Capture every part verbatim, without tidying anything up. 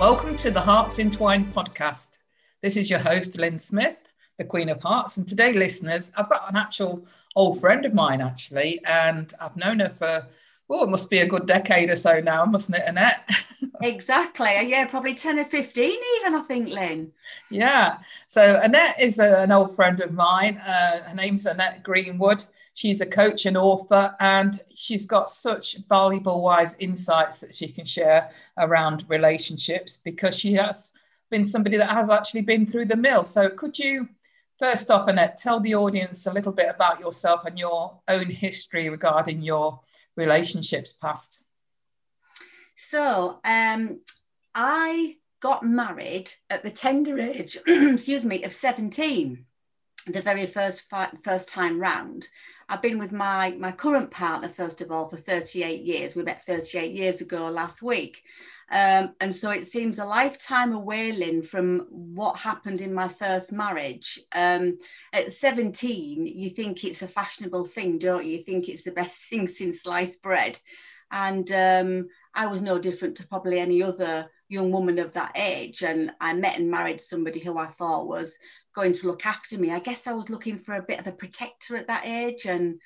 Welcome to the Hearts Entwined podcast. This is your host, Lynn Smith, the Queen of Hearts. And today, listeners, I've got an actual old friend of mine, actually, and I've known her for, oh, it must be a good decade or so now, mustn't it, Annette? Exactly. Yeah, probably ten or fifteen even, I think, Lynn. Yeah. So Annette is a, an old friend of mine. Uh, her name's Annette Greenwood. She's a coach and author, and she's got such valuable, wise insights that she can share around relationships because she has been somebody that has actually been through the mill. So could you, first off, Annette, tell the audience a little bit about yourself and your own history regarding your relationships past? So um, I got married at the tender age, excuse me, of seventeen. The very first fi- first time round. I've been with my, my current partner, first of all, for thirty-eight years. We met thirty-eight years ago last week. Um, and so it seems a lifetime away, Lynn, from what happened in my first marriage. Um, at seventeen, you think it's a fashionable thing, don't you? You think it's the best thing since sliced bread. And um, I was no different to probably any other young woman of that age. And I met and married somebody who I thought was going to look after me. I guess I was looking for a bit of a protector at that age, and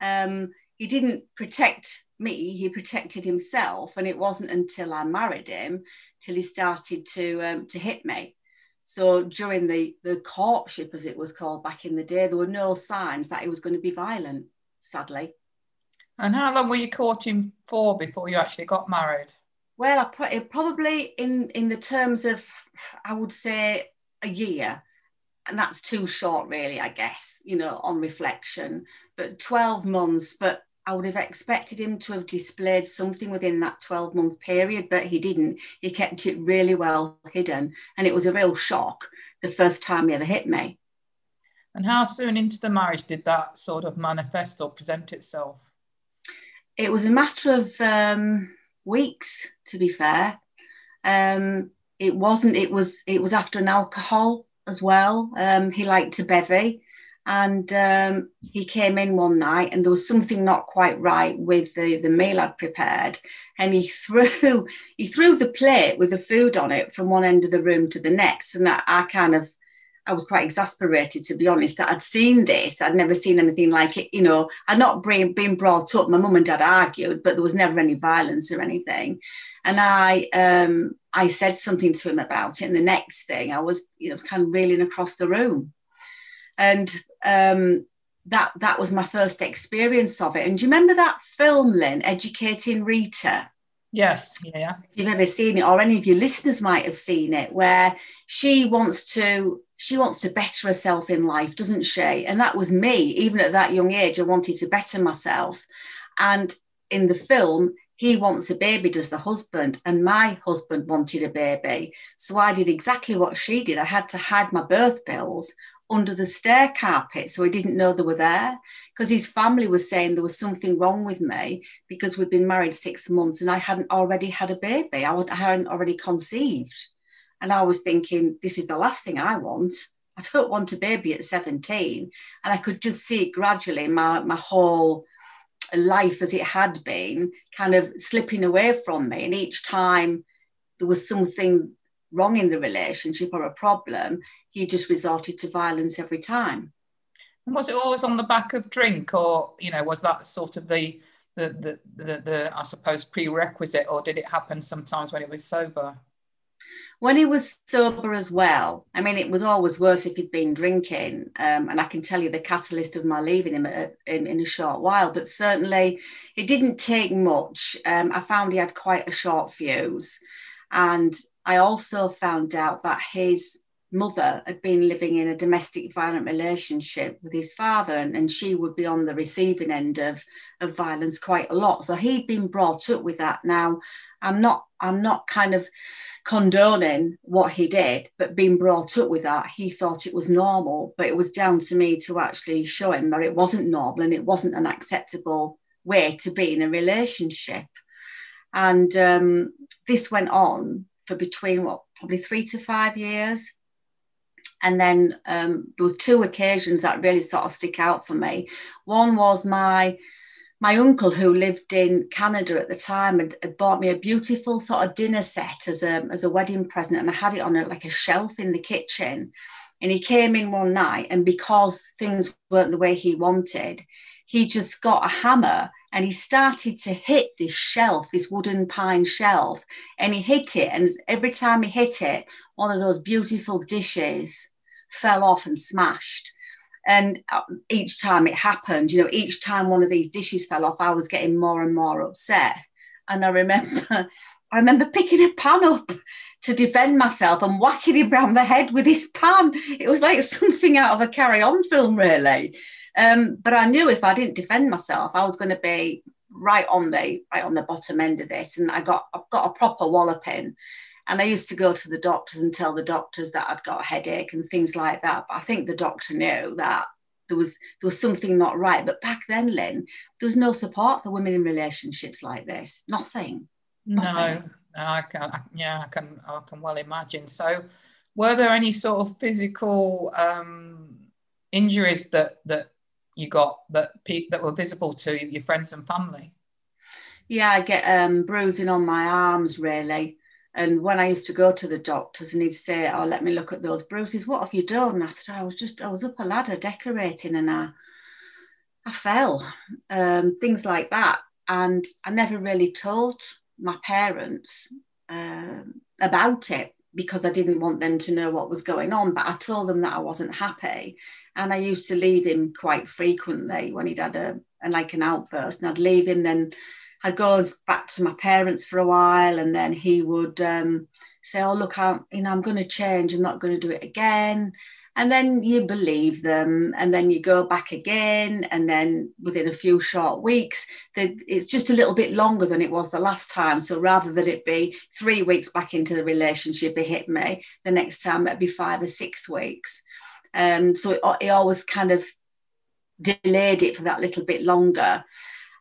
um, he didn't protect me, he protected himself. And it wasn't until I married him till he started to um, to hit me. So during the the courtship, as it was called back in the day, there were no signs that he was going to be violent, sadly. And how long were you courting for before you actually got married? Well, I pr- probably in, in the terms of, I would say, a year. And that's too short, really, I guess, you know, on reflection. But twelve months, but I would have expected him to have displayed something within that twelve-month period, but he didn't. He kept it really well hidden. And it was a real shock the first time he ever hit me. And how soon into the marriage did that sort of manifest or present itself? It was a matter of um, weeks, to be fair. Um, it wasn't, it was It was after an alcohol as well. Um, he liked to bevy, and um, he came in one night and there was something not quite right with the, the meal I'd prepared. And he threw, he threw the plate with the food on it from one end of the room to the next. And that I kind of, I was quite exasperated, to be honest, that I'd seen this. I'd never seen anything like it. You know, I'd not been brought up. My mum and dad argued, but there was never any violence or anything. And I um, I said something to him about it. And the next thing, I was, you know, kind of reeling across the room. And um, that that was my first experience of it. And do you remember that film, Lynn, Educating Rita? Yes, yeah. If you've ever seen it, or any of your listeners might have seen it, where she wants to... She wants to better herself in life, doesn't she? And that was me. Even at that young age, I wanted to better myself. And in the film, he wants a baby, does the husband, and my husband wanted a baby. So I did exactly what she did. I had to hide my birth bills under the stair carpet so he didn't know they were there, because his family was saying there was something wrong with me because we'd been married six months and I hadn't already had a baby. I hadn't already conceived. And I was thinking, this is the last thing I want. I don't want a baby at seventeen. And I could just see it gradually, my, my whole life as it had been, kind of slipping away from me. And each time there was something wrong in the relationship or a problem, he just resorted to violence every time. And was it always on the back of drink, or, you know, was that sort of the, the, the, the, the I suppose, prerequisite, or did it happen sometimes when it was sober? When he was sober as well. I mean, it was always worse if he'd been drinking. Um, and I can tell you the catalyst of my leaving him a, in, in a short while, but certainly it didn't take much. Um, I found he had quite a short fuse. And I also found out that his mother had been living in a domestic violent relationship with his father, and, and she would be on the receiving end of, of violence quite a lot. So he'd been brought up with that. Now, I'm not I'm not kind of condoning what he did, but being brought up with that, he thought it was normal, but it was down to me to actually show him that it wasn't normal and it wasn't an acceptable way to be in a relationship. And um, this went on for between, what, probably three to five years. And then um, there were two occasions that really sort of stick out for me. One was my my uncle, who lived in Canada at the time, had, had bought me a beautiful sort of dinner set as a, as a wedding present. And I had it on a, like a shelf in the kitchen. And he came in one night, and because things weren't the way he wanted, he just got a hammer and he started to hit this shelf, this wooden pine shelf, and he hit it. And every time he hit it, one of those beautiful dishes fell off and smashed. And each time it happened, you know, each time one of these dishes fell off, I was getting more and more upset. And I remember, I remember picking a pan up to defend myself and whacking him round the head with his pan. It was like something out of a carry-on film, really. Um, but I knew if I didn't defend myself, I was going to be right on the right on the bottom end of this. And I got I've got a proper walloping. And I used to go to the doctors and tell the doctors that I'd got a headache and things like that. But I think the doctor knew that there was there was something not right. But back then, Lynn, there was no support for women in relationships like this. Nothing. Nothing. No. I can, yeah, I can, I can well imagine. So, were there any sort of physical um, injuries that that you got that that were visible to your friends and family? Yeah, I get um, bruising on my arms, really. And when I used to go to the doctors, and he'd say, "Oh, let me look at those bruises. What have you done?" And I said, "I was just, I was up a ladder decorating, and I, I fell." Um, things like that, and I never really told my parents uh, about it because I didn't want them to know what was going on. But I told them that I wasn't happy, and I used to leave him quite frequently when he'd had a, a like an outburst, and I'd leave him. Then I'd go back to my parents for a while, and then he would um, say, "Oh, look, I'm, you know, I'm going to change. I'm not going to do it again." And then you believe them, and then you go back again, and then within a few short weeks, they, it's just a little bit longer than it was the last time. So rather than it be three weeks back into the relationship, it hit me, the next time it'd be five or six weeks. Um, so it, it always kind of delayed it for that little bit longer.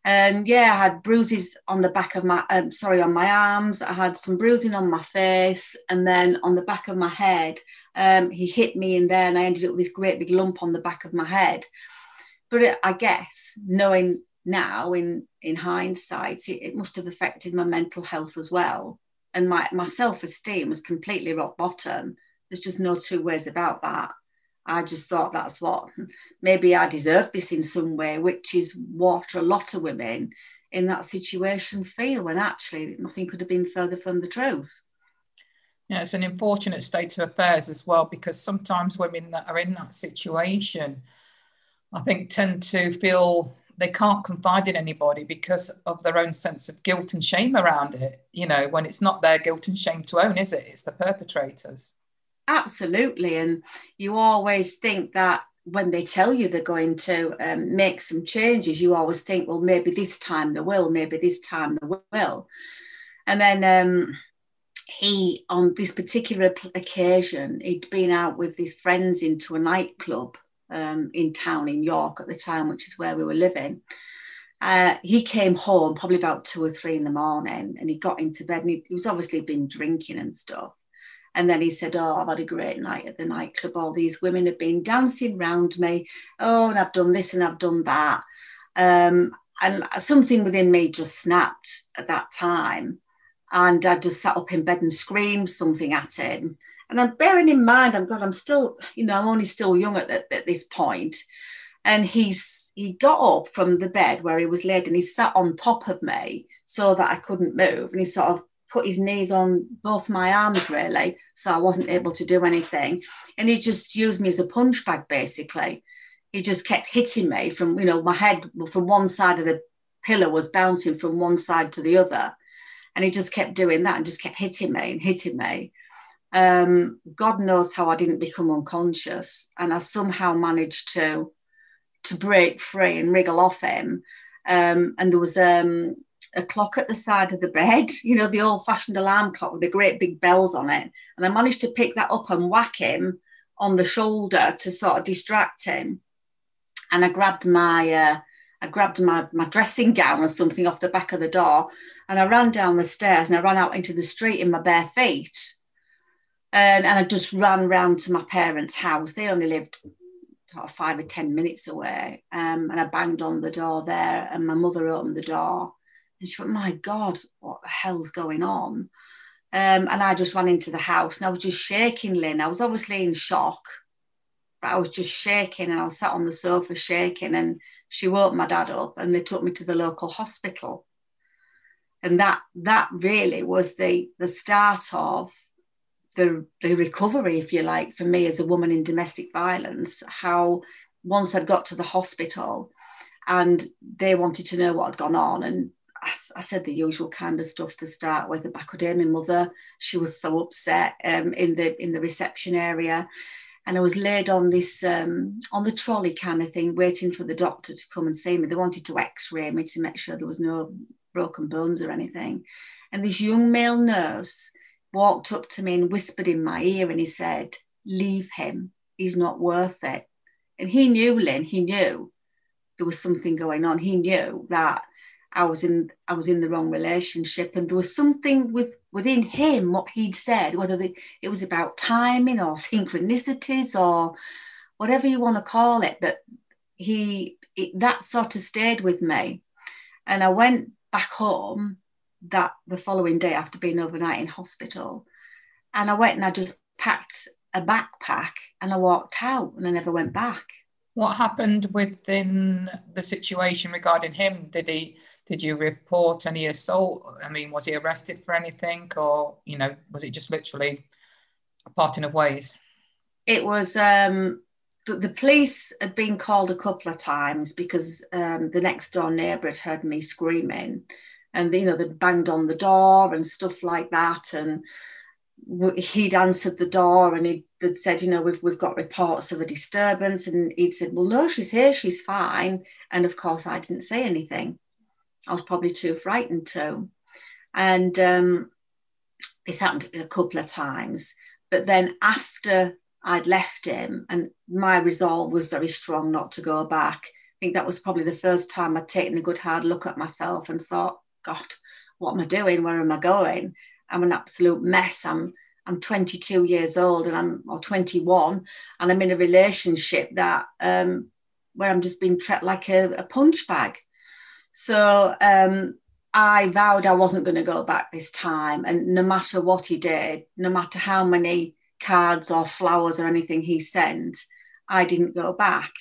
And yeah, I had bruises on the back of my, um, sorry, on my arms. I had some bruising on my face, and then on the back of my head. Um, he hit me in there, and I ended up with this great big lump on the back of my head. But it, I guess, knowing now in, in hindsight, it, it must have affected my mental health as well. And my, my self-esteem was completely rock bottom. There's just no two ways about that. I just thought that's what, maybe I deserve this in some way, which is what a lot of women in that situation feel, when actually nothing could have been further from the truth. Yeah, it's an unfortunate state of affairs as well, because sometimes women that are in that situation, I think, tend to feel they can't confide in anybody because of their own sense of guilt and shame around it. You know, when it's not their guilt and shame to own, is it? It's the perpetrators. Absolutely. And you always think that when they tell you they're going to um, make some changes, you always think, well, maybe this time they will, maybe this time they will. And then um, he, on this particular occasion, he'd been out with his friends into a nightclub um, in town in York at the time, which is where we were living. Uh, he came home probably about two or three in the morning, and he got into bed, and he, he was obviously been drinking and stuff. And then he said, "Oh, I've had a great night at the nightclub. All these women have been dancing round me. Oh, and I've done this and I've done that." Um, and something within me just snapped at that time. And I just sat up in bed and screamed something at him. And I'm bearing in mind, I'm God, I'm still, you know, I'm only still young at, the, at this point. And he's, he got up from the bed where he was laid, and he sat on top of me so that I couldn't move. And he sort of put his knees on both my arms, really, so I wasn't able to do anything. And he just used me as a punch bag, basically. He just kept hitting me from, you know, my head from one side of the pillow was bouncing from one side to the other. And he just kept doing that and just kept hitting me and hitting me. Um, God knows how I didn't become unconscious, and I somehow managed to to break free and wriggle off him. Um, and there was um, a clock at the side of the bed, you know, the old-fashioned alarm clock with the great big bells on it. And I managed to pick that up and whack him on the shoulder to sort of distract him. And I grabbed my uh, I grabbed my, my dressing gown or something off the back of the door, and I ran down the stairs and I ran out into the street in my bare feet. And, and I just ran round to my parents' house. They only lived sort of five or ten minutes away. Um, and I banged on the door there, and my mother opened the door. And she went, "My God, what the hell's going on?" Um, and I just ran into the house, and I was just shaking, Lynn. I was obviously in shock, but I was just shaking, and I was sat on the sofa shaking, and she woke my dad up, and they took me to the local hospital. And that that really was the, the start of the, the recovery, if you like, for me as a woman in domestic violence. How once I'd got to the hospital and they wanted to know what had gone on, and I said the usual kind of stuff to start with. Back with my mother, she was so upset um, in the in the reception area, and I was laid on this um, on the trolley kind of thing, waiting for the doctor to come and see me. They wanted to X-ray me to make sure there was no broken bones or anything. And this young male nurse walked up to me and whispered in my ear, and he said, "Leave him. He's not worth it." And he knew, Lynn. He knew there was something going on. He knew that I was in I was in the wrong relationship, and there was something with within him, what he'd said, whether the, it was about timing or synchronicities or whatever you want to call it, but he it, that sort of stayed with me. And I went back home that the following day after being overnight in hospital, and I went and I just packed a backpack and I walked out, and I never went back. What happened within the situation regarding him? Did he, did you report any assault? I mean, was he arrested for anything, or, you know, was it just literally a parting of ways? It was, um, the, the police had been called a couple of times because um, the next door neighbour had heard me screaming, and, you know, they'd banged on the door and stuff like that. And he'd answered the door, and he'd, they'd said, you know, we've we've got reports of a disturbance. And he'd said, well, no, she's here, she's fine. And of course, I didn't say anything. I was probably too frightened to. And um, this happened a couple of times. But then after I'd left him, and my resolve was very strong not to go back. I think that was probably the first time I'd taken a good hard look at myself and thought, God, what am I doing? Where am I going? I'm an absolute mess. I'm I'm twenty-two years old, and I'm or twenty-one, and I'm in a relationship that um, where I'm just being treated like a, a punch bag. So um, I vowed I wasn't going to go back this time, and no matter what he did, no matter how many cards or flowers or anything he sent, I didn't go back.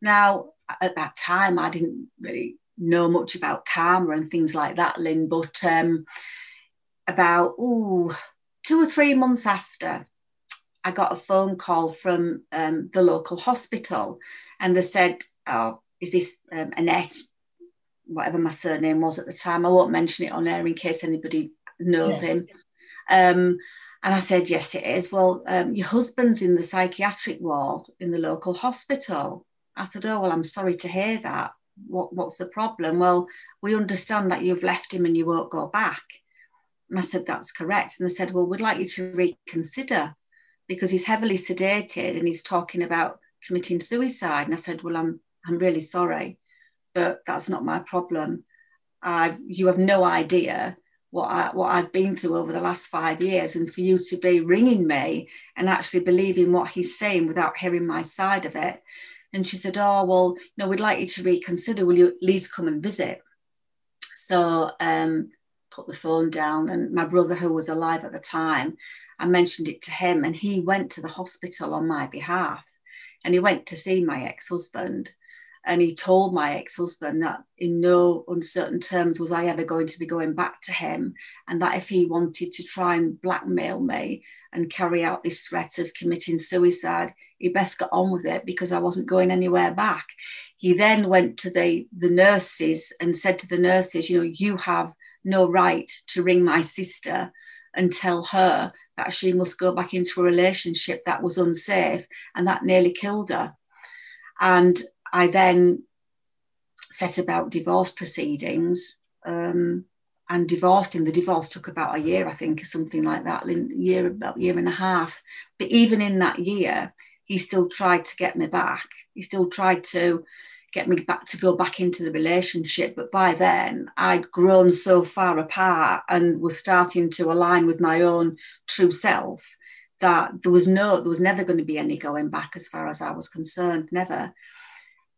Now, at that time, I didn't really know much about karma and things like that, Lynn, but um, about ooh, two or three months after, I got a phone call from um, the local hospital, and they said, oh, is this um, Annette, whatever my surname was at the time, I won't mention it on air in case anybody knows yes. him. Um, and I said, yes, it is. Well, um, your husband's in the psychiatric ward in the local hospital. I said, oh, well, I'm sorry to hear that. What, what's the problem? Well, we understand that you've left him and you won't go back. And I said, that's correct. And they said, well, we'd like you to reconsider because he's heavily sedated and he's talking about committing suicide. And I said, well, I'm I'm really sorry, but that's not my problem. I've, you have no idea what, I, what I've been through over the last five years. And for you to be ringing me and actually believing what he's saying without hearing my side of it. And she said, oh, well, no, we'd like you to reconsider. Will you at least come and visit? So, um, put the phone down, and my brother, who was alive at the time, I mentioned it to him, and he went to the hospital on my behalf, and he went to see my ex-husband, and he told my ex-husband that in no uncertain terms was I ever going to be going back to him, and that if he wanted to try and blackmail me and carry out this threat of committing suicide, he best got on with it because I wasn't going anywhere back. He then went to the, the nurses and said to the nurses, you know, you have no right to ring my sister and tell her that she must go back into a relationship that was unsafe, and that nearly killed her. And I then set about divorce proceedings um, and divorced him. The divorce took about a year, I think, or something like that, year, about year and a half. But even in that year, he still tried to get me back. He still tried to get me back to go back into the relationship. But by then, I'd grown so far apart and was starting to align with my own true self that there was no, there was never going to be any going back as far as I was concerned, never.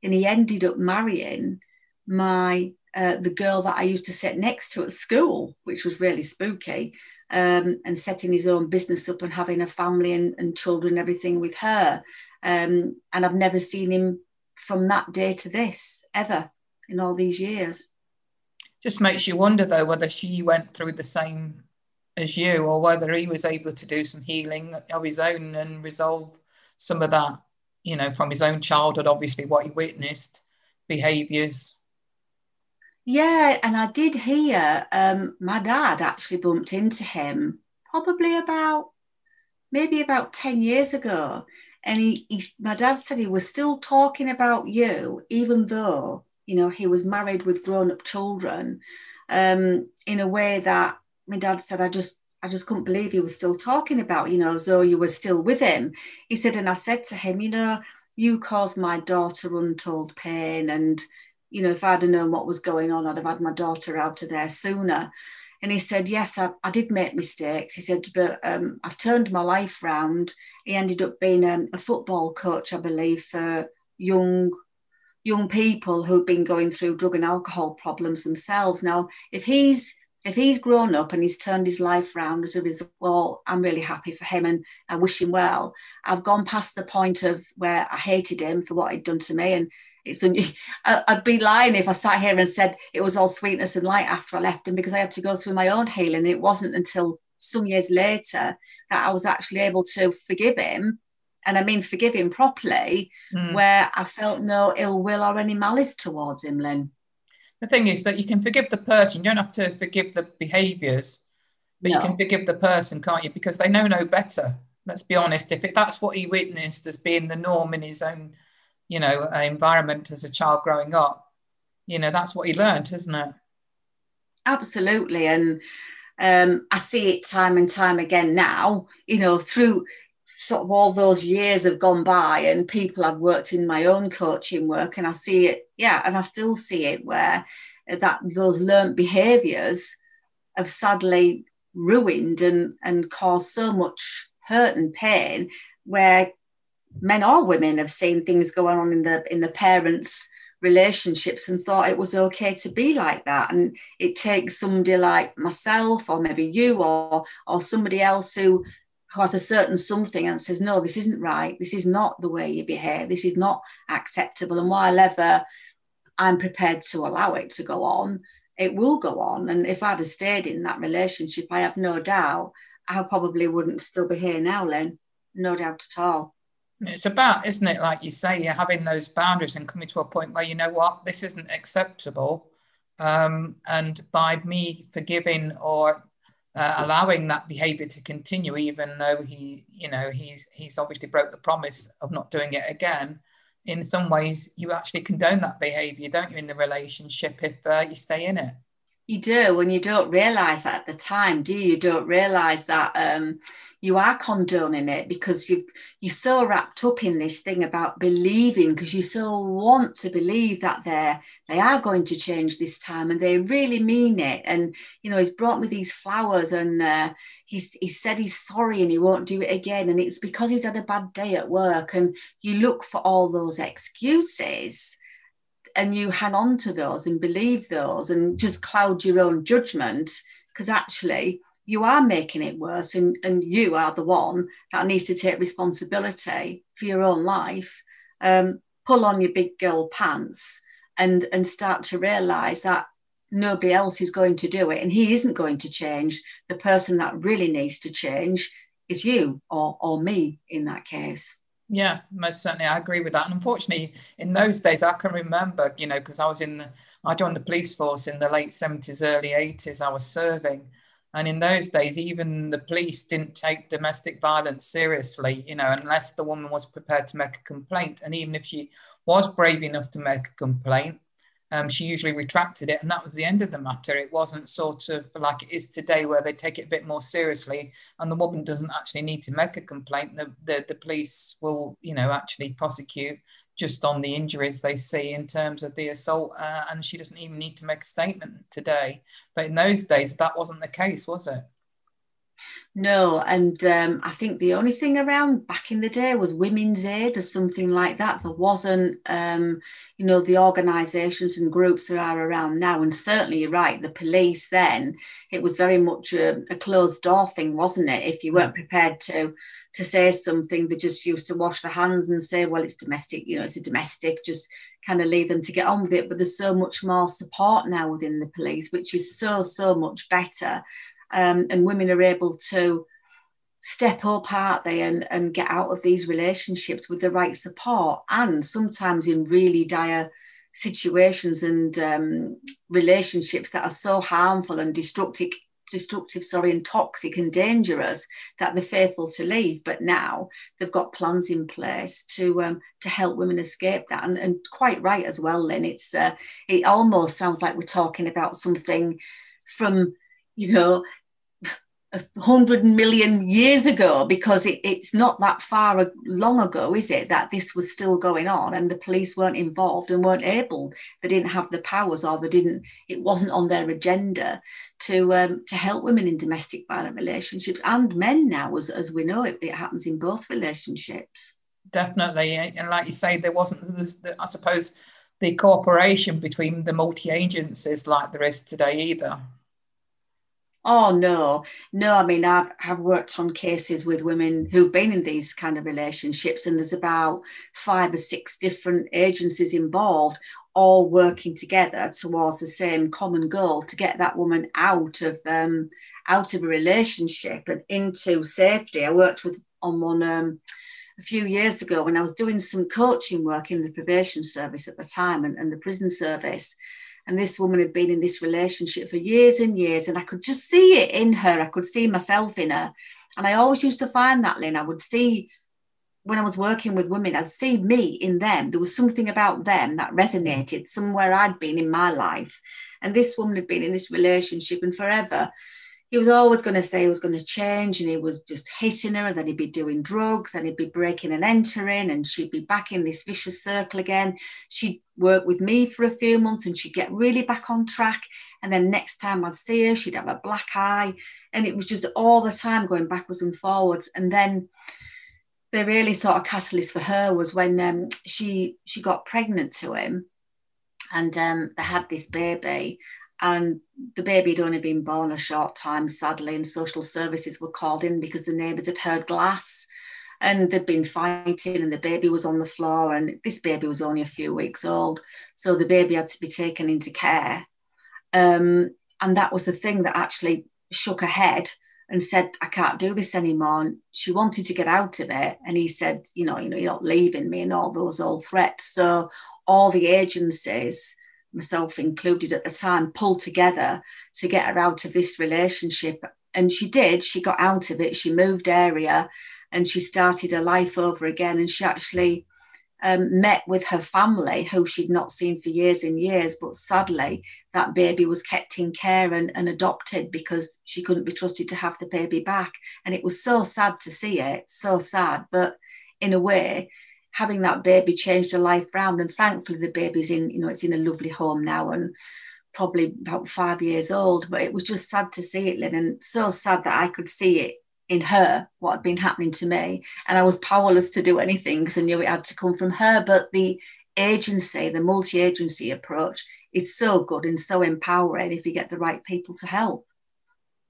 And he ended up marrying my uh, the girl that I used to sit next to at school, which was really spooky, um, and setting his own business up and having a family and, and children and everything with her. Um, and I've never seen him from that day to this, ever, in all these years. Just makes you wonder, though, whether she went through the same as you, or whether he was able to do some healing of his own and resolve some of that, you know, from his own childhood, obviously, what he witnessed, behaviours. Yeah, and I did hear um, my dad actually bumped into him probably about, maybe about ten years ago. And he, he, my dad said he was still talking about you, even though, you know, he was married with grown-up children, um, in a way that my dad said, I just, I just couldn't believe he was still talking about, you know, as though you were still with him. He said, and I said to him, you know, you caused my daughter untold pain. And, you know, if I'd have known what was going on, I'd have had my daughter out of there sooner. And he said, yes, I, I did make mistakes. He said, but um, I've turned my life round. He ended up being um, a football coach, I believe, for young young people who've been going through drug and alcohol problems themselves. Now, if he's if he's grown up and he's turned his life round as a result, well, I'm really happy for him and I wish him well. I've gone past the point of where I hated him for what he'd done to me, and it's, I'd be lying if I sat here and said it was all sweetness and light after I left him, because I had to go through my own healing. It wasn't until some years later that I was actually able to forgive him, and I mean forgive him properly, mm. where I felt no ill will or any malice towards him, Lynn. The thing is that you can forgive the person. You don't have to forgive the behaviours, but no. You can forgive the person, can't you? Because they know no better. Let's be honest. If it, that's what he witnessed as being the norm in his own, you know, environment as a child growing up, you know, that's what he learned, isn't it? Absolutely. And um, I see it time and time again now, you know, through sort of all those years have gone by and people I've worked in my own coaching work, and I see it, yeah, and I still see it where that those learned behaviours have sadly ruined and, and caused so much hurt and pain, where men or women have seen things going on in the in the parents' relationships and thought it was okay to be like that. And it takes somebody like myself, or maybe you, or or somebody else who who has a certain something and says, no, this isn't right. This is not the way you behave. This is not acceptable. And while ever I'm prepared to allow it to go on, it will go on. And if I'd have stayed in that relationship, I have no doubt I probably wouldn't still be here now, Lynn. No doubt at all. It's about, isn't it, like you say, you're having those boundaries and coming to a point where, you know what, this isn't acceptable. Um, and by me forgiving or uh, allowing that behaviour to continue, even though he, you know, he's, he's obviously broke the promise of not doing it again, in some ways you actually condone that behaviour, don't you, in the relationship if uh, you stay in it? You do, and you don't realise that at the time, do you? You don't realise that um, you are condoning it, because you've, you're so wrapped up in this thing about believing, because you so want to believe that they're, they are going to change this time and they really mean it. And, you know, he's brought me these flowers and uh, he's, he said he's sorry and he won't do it again. And it's because he's had a bad day at work, and you look for all those excuses. And you hang on to those and believe those and just cloud your own judgment, because actually you are making it worse, and, and you are the one that needs to take responsibility for your own life. Um, pull on your big girl pants and, and start to realise that nobody else is going to do it, and he isn't going to change. The person that really needs to change is you, or, or me in that case. Yeah, most certainly. I agree with that. And unfortunately, in those days, I can remember, you know, because I was in the, I joined the police force in the late seventies, early eighties. I was serving. And in those days, even the police didn't take domestic violence seriously, you know, unless the woman was prepared to make a complaint. And even if she was brave enough to make a complaint, um, she usually retracted it. And that was the end of the matter. It wasn't sort of like it is today, where they take it a bit more seriously. And the woman doesn't actually need to make a complaint. The, the, the police will, you know, actually prosecute just on the injuries they see in terms of the assault, uh, and she doesn't even need to make a statement today. But in those days, that wasn't the case, was it? No, and um, I think the only thing around back in the day was Women's Aid or something like that. There wasn't, um, you know, the organisations and groups that are around now. And certainly, you're right, the police then, it was very much a, a closed door thing, wasn't it? If you weren't prepared to to say something, they just used to wash their hands and say, well, it's domestic, you know, it's a domestic, just kind of leave them to get on with it. But there's so much more support now within the police, which is so, so much better. Um, and women are able to step up, aren't they, and, and get out of these relationships with the right support, and sometimes in really dire situations and um, relationships that are so harmful and destructive, destructive, sorry, and toxic and dangerous that they're fearful to leave. But now they've got plans in place to um, to help women escape that. And, and quite right as well, Lynn. It's uh, it almost sounds like we're talking about something from, you know, a hundred million years ago, because it, it's not that far long ago, is it, that this was still going on and the police weren't involved and weren't able, they didn't have the powers, or they didn't, it wasn't on their agenda to um, to help women in domestic violent relationships, and men now, as, as we know, it, it happens in both relationships. Definitely. And like you say, there wasn't, I suppose, the cooperation between the multi-agencies like there is today either. Oh, no, no. I mean, I've, I've worked on cases with women who've been in these kind of relationships, and there's about five or six different agencies involved, all working together towards the same common goal to get that woman out of um, out of a relationship and into safety. I worked with on one um, a few years ago when I was doing some coaching work in the probation service at the time, and, and the prison service. And this woman had been in this relationship for years and years, and I could just see it in her. I could see myself in her. And I always used to find that, Lynn, I would see, when I was working with women, I'd see me in them. There was something about them that resonated somewhere I'd been in my life. And this woman had been in this relationship, and forever, he was always going to say he was going to change, and he was just hitting her, and then he'd be doing drugs, and he'd be breaking and entering, and she'd be back in this vicious circle again. She'd work with me for a few months and she'd get really back on track. And then next time I'd see her, she'd have a black eye. And it was just all the time going backwards and forwards. And then the really sort of catalyst for her was when um, she, she got pregnant to him, and um, they had this baby. And the baby had only been born a short time, sadly, and social services were called in because the neighbours had heard glass, and they'd been fighting, and the baby was on the floor, and this baby was only a few weeks old. So the baby had to be taken into care. Um, and that was the thing that actually shook her head and said, I can't do this anymore. And she wanted to get out of it. And he said, you know, you know, you're not leaving me, and all those old threats. So all the agencies, myself included at the time, pulled together to get her out of this relationship. And she did, she got out of it, she moved area, and she started her life over again. And she actually um, met with her family, who she'd not seen for years and years. But sadly, that baby was kept in care and, and adopted, because she couldn't be trusted to have the baby back. And it was so sad to see it, so sad. But in a way, having that baby changed her life round, and thankfully the baby's in, you know, it's in a lovely home now, and probably about five years old. But it was just sad to see it, Lynn, and so sad that I could see it in her, what had been happening to me. And I was powerless to do anything because I knew it had to come from her. But the agency, the multi-agency approach, is so good and so empowering if you get the right people to help.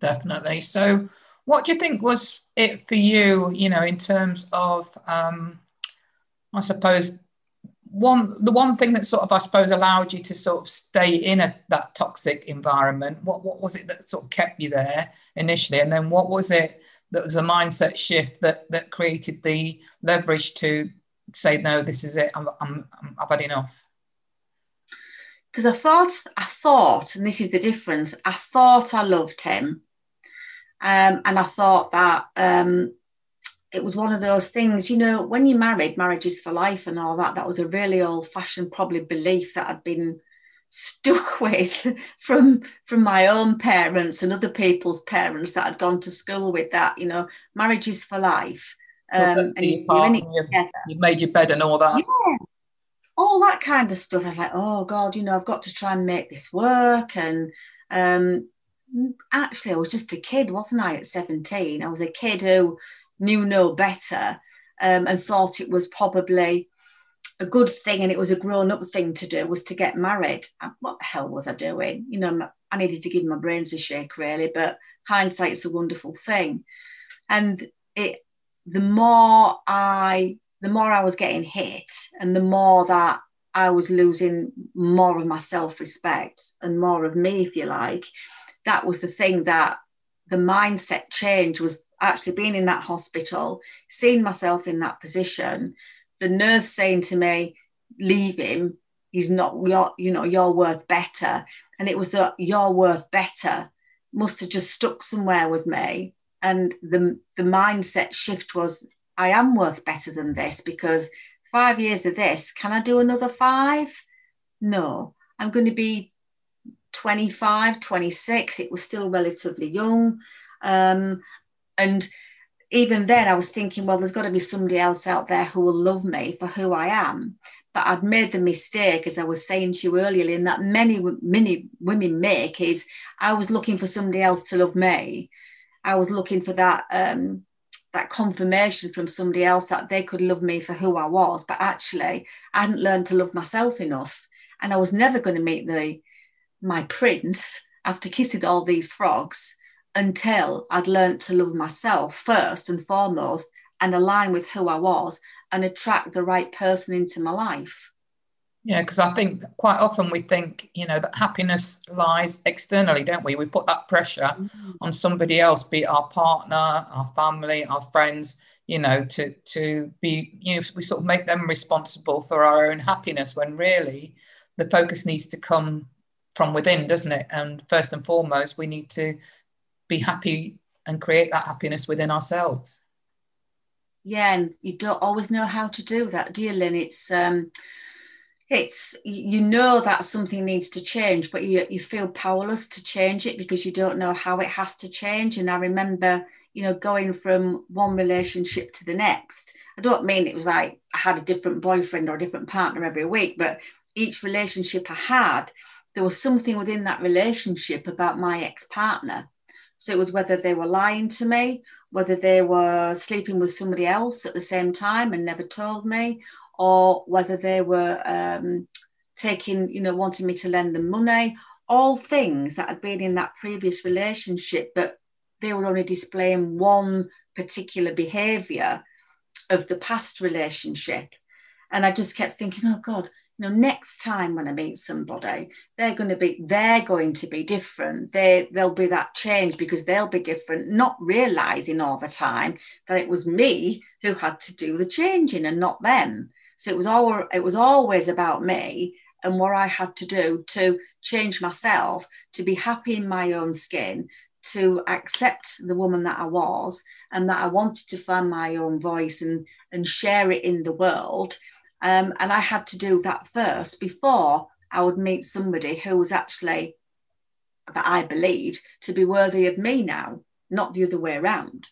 Definitely. So what do you think was it for you, you know, in terms of... Um, I suppose one the one thing that sort of, I suppose, allowed you to sort of stay in a, that toxic environment? What what was it that sort of kept you there initially? And then what was it that was a mindset shift that that created the leverage to say, no, this is it, I'm, I'm, I'm, I've had enough? Because I thought, I thought, and this is the difference, I thought I loved him. Um, and I thought that um, it was one of those things, you know, when you're married, marriage is for life and all that. That was a really old fashioned, probably belief that I'd been stuck with from from my own parents and other people's parents that I'd gone to school with, that, you know, marriage is for life. Um, and you, you're in it together. You've made your bed and all that. Yeah. All that kind of stuff. I was like, oh God, you know, I've got to try and make this work. And um, actually, I was just a kid, wasn't I, at seventeen? I was a kid who knew no better um, and thought it was probably a good thing, and it was a grown-up thing to do, was to get married. What the hell was I doing? You know, I needed to give my brains a shake, really, but hindsight's a wonderful thing. And it, the more I... the more I was getting hit, and the more that I was losing more of my self-respect and more of me, if you like, that was the thing, that the mindset change was actually being in that hospital, seeing myself in that position, the nurse saying to me, leave him, he's not, you're, you know, you're worth better. And it was the you're worth better must have just stuck somewhere with me. And the the mindset shift was, I am worth better than this, because five years of this, can I do another five? No, I'm going to be twenty-five, twenty-six. It was still relatively young. Um, and even then I was thinking, well, there's got to be somebody else out there who will love me for who I am. But I'd made the mistake, as I was saying to you earlier, Lynn, that many, many women make, is I was looking for somebody else to love me. I was looking for that... Um, that confirmation from somebody else that they could love me for who I was, but actually I hadn't learned to love myself enough, and I was never going to meet the my prince after kissing all these frogs until I'd learned to love myself first and foremost, and align with who I was and attract the right person into my life. Yeah, because I think quite often we think, you know, that happiness lies externally, don't we? We put that pressure mm-hmm. on somebody else, be it our partner, our family, our friends, you know, to to be, you know, we sort of make them responsible for our own happiness, when really the focus needs to come from within, doesn't it? And first and foremost, we need to be happy and create that happiness within ourselves. Yeah, and you don't always know how to do that, do you, Lynn? It's... um It's, you know, that something needs to change, but you, you feel powerless to change it because you don't know how it has to change. And I remember, you know, going from one relationship to the next. I don't mean it was like I had a different boyfriend or a different partner every week, but each relationship I had, there was something within that relationship about my ex-partner. So it was whether they were lying to me, whether they were sleeping with somebody else at the same time and never told me, or whether they were um, taking, you know, wanting me to lend them money, all things that had been in that previous relationship, but they were only displaying one particular behaviour of the past relationship. And I just kept thinking, oh God, you know, next time when I meet somebody, they're going to be, they're going to be different. They, there'll be that change because they'll be different, not realising all the time that it was me who had to do the changing and not them. So it was all, it was always about me and what I had to do to change myself, to be happy in my own skin, to accept the woman that I was, and that I wanted to find my own voice and, and share it in the world. Um, and I had to do that first before I would meet somebody who was actually, that I believed, to be worthy of me now, not the other way around.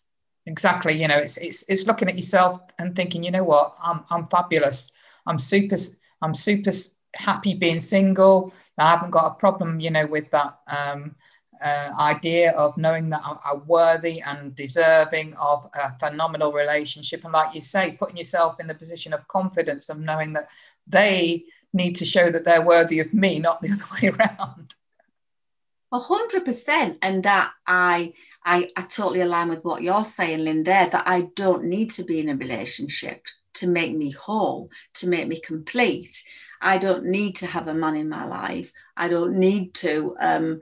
Exactly. You know, it's it's it's looking at yourself and thinking, you know what, I'm I'm fabulous. I'm super I'm super happy being single. I haven't got a problem, you know, with that um, uh, idea of knowing that I'm, I'm worthy and deserving of a phenomenal relationship. And like you say, putting yourself in the position of confidence of knowing that they need to show that they're worthy of me, not the other way around. A hundred percent. And that I, I I totally align with what you're saying, Lynn, there, that I don't need to be in a relationship to make me whole, to make me complete. I don't need to have a man in my life. I don't need to, um,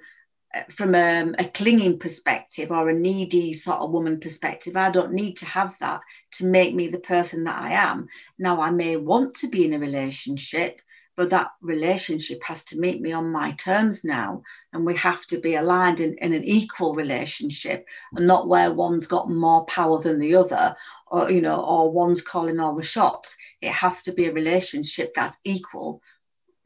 from a, a clinging perspective or a needy sort of woman perspective, I don't need to have that to make me the person that I am. Now, I may want to be in a relationship, but that relationship has to meet me on my terms now. And we have to be aligned in, in an equal relationship, and not where one's got more power than the other, or, you know, or one's calling all the shots. It has to be a relationship that's equal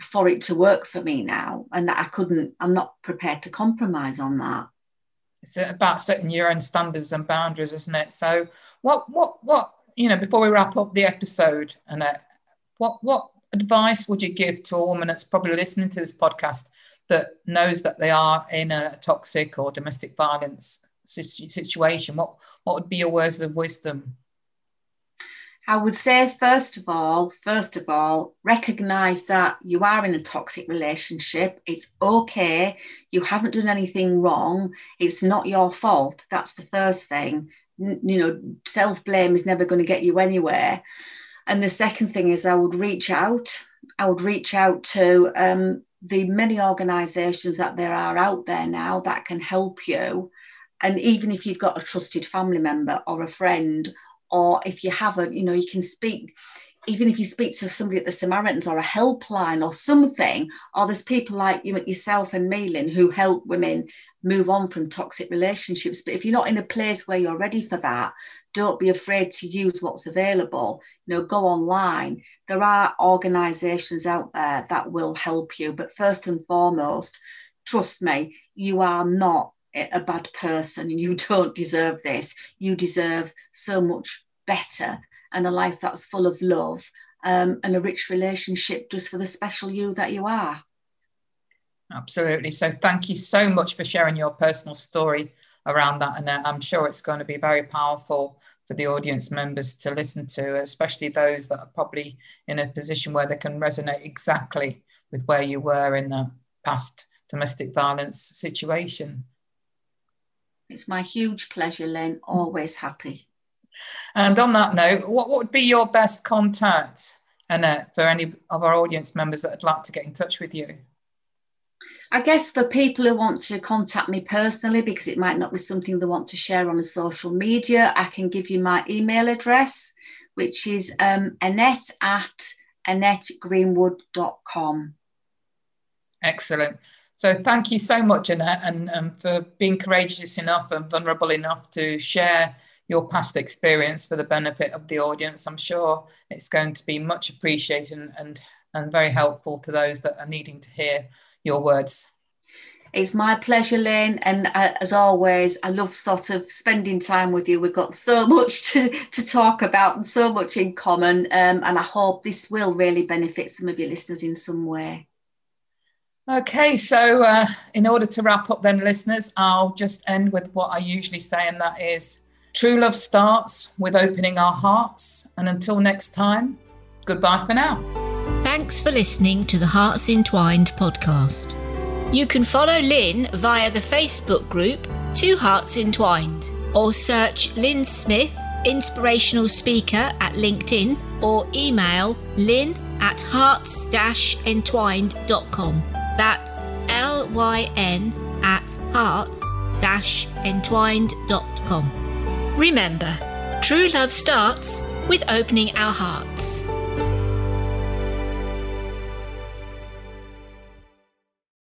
for it to work for me now. And I couldn't, I'm not prepared to compromise on that. It's about setting your own standards and boundaries, isn't it? So what, what, what, you know, before we wrap up the episode, Annette, what, what advice would you give to a woman that's probably listening to this podcast that knows that they are in a toxic or domestic violence situation? What, what would be your words of wisdom? I would say, first of all, first of all, recognize that you are in a toxic relationship. It's okay. You haven't done anything wrong. It's not your fault. That's the first thing. N- you know, self-blame is never going to get you anywhere. And the second thing is I would reach out. I would reach out to um, the many organisations that there are out there now that can help you. And even if you've got a trusted family member or a friend, or if you haven't, you know, you can speak, even if you speak to somebody at the Samaritans or a helpline or something, or there's people like you, yourself and me, Lynn, who help women move on from toxic relationships. But if you're not in a place where you're ready for that, don't be afraid to use what's available. You know, go online. There are organisations out there that will help you. But first and foremost, trust me, you are not a bad person, and you don't deserve this. You deserve so much better, and a life that's full of love, um, and a rich relationship just for the special you that you are. Absolutely. So thank you so much for sharing your personal story around that, and I'm sure it's going to be very powerful for the audience members to listen to, especially those that are probably in a position where they can resonate exactly with where you were in the past domestic violence situation. It's my huge pleasure, Lynn. Always happy. And on that note, what, what would be your best contact, Annette, for any of our audience members that would like to get in touch with you? I guess for people who want to contact me personally, because it might not be something they want to share on a social media, I can give you my email address, which is um, Annette at Annette Greenwood dot com. Excellent. So thank you so much, Annette, and, and for being courageous enough and vulnerable enough to share your past experience for the benefit of the audience. I'm sure it's going to be much appreciated and, and, and very helpful to those that are needing to hear your words. It's my pleasure, Lynn. And uh, as always, I love sort of spending time with you. We've got so much to, to talk about and so much in common. Um, and I hope this will really benefit some of your listeners in some way. Okay, so uh, in order to wrap up then, listeners, I'll just end with what I usually say, and that is, true love starts with opening our hearts. And until next time, goodbye for now. Thanks for listening to the Hearts Entwined podcast. You can follow Lynn via the Facebook group, Two Hearts Entwined, or search Lynn Smith, Inspirational Speaker, at LinkedIn, or email lynn at hearts dash entwined dot com. That's L Y N at hearts dash entwined dot com. Remember, true love starts with opening our hearts.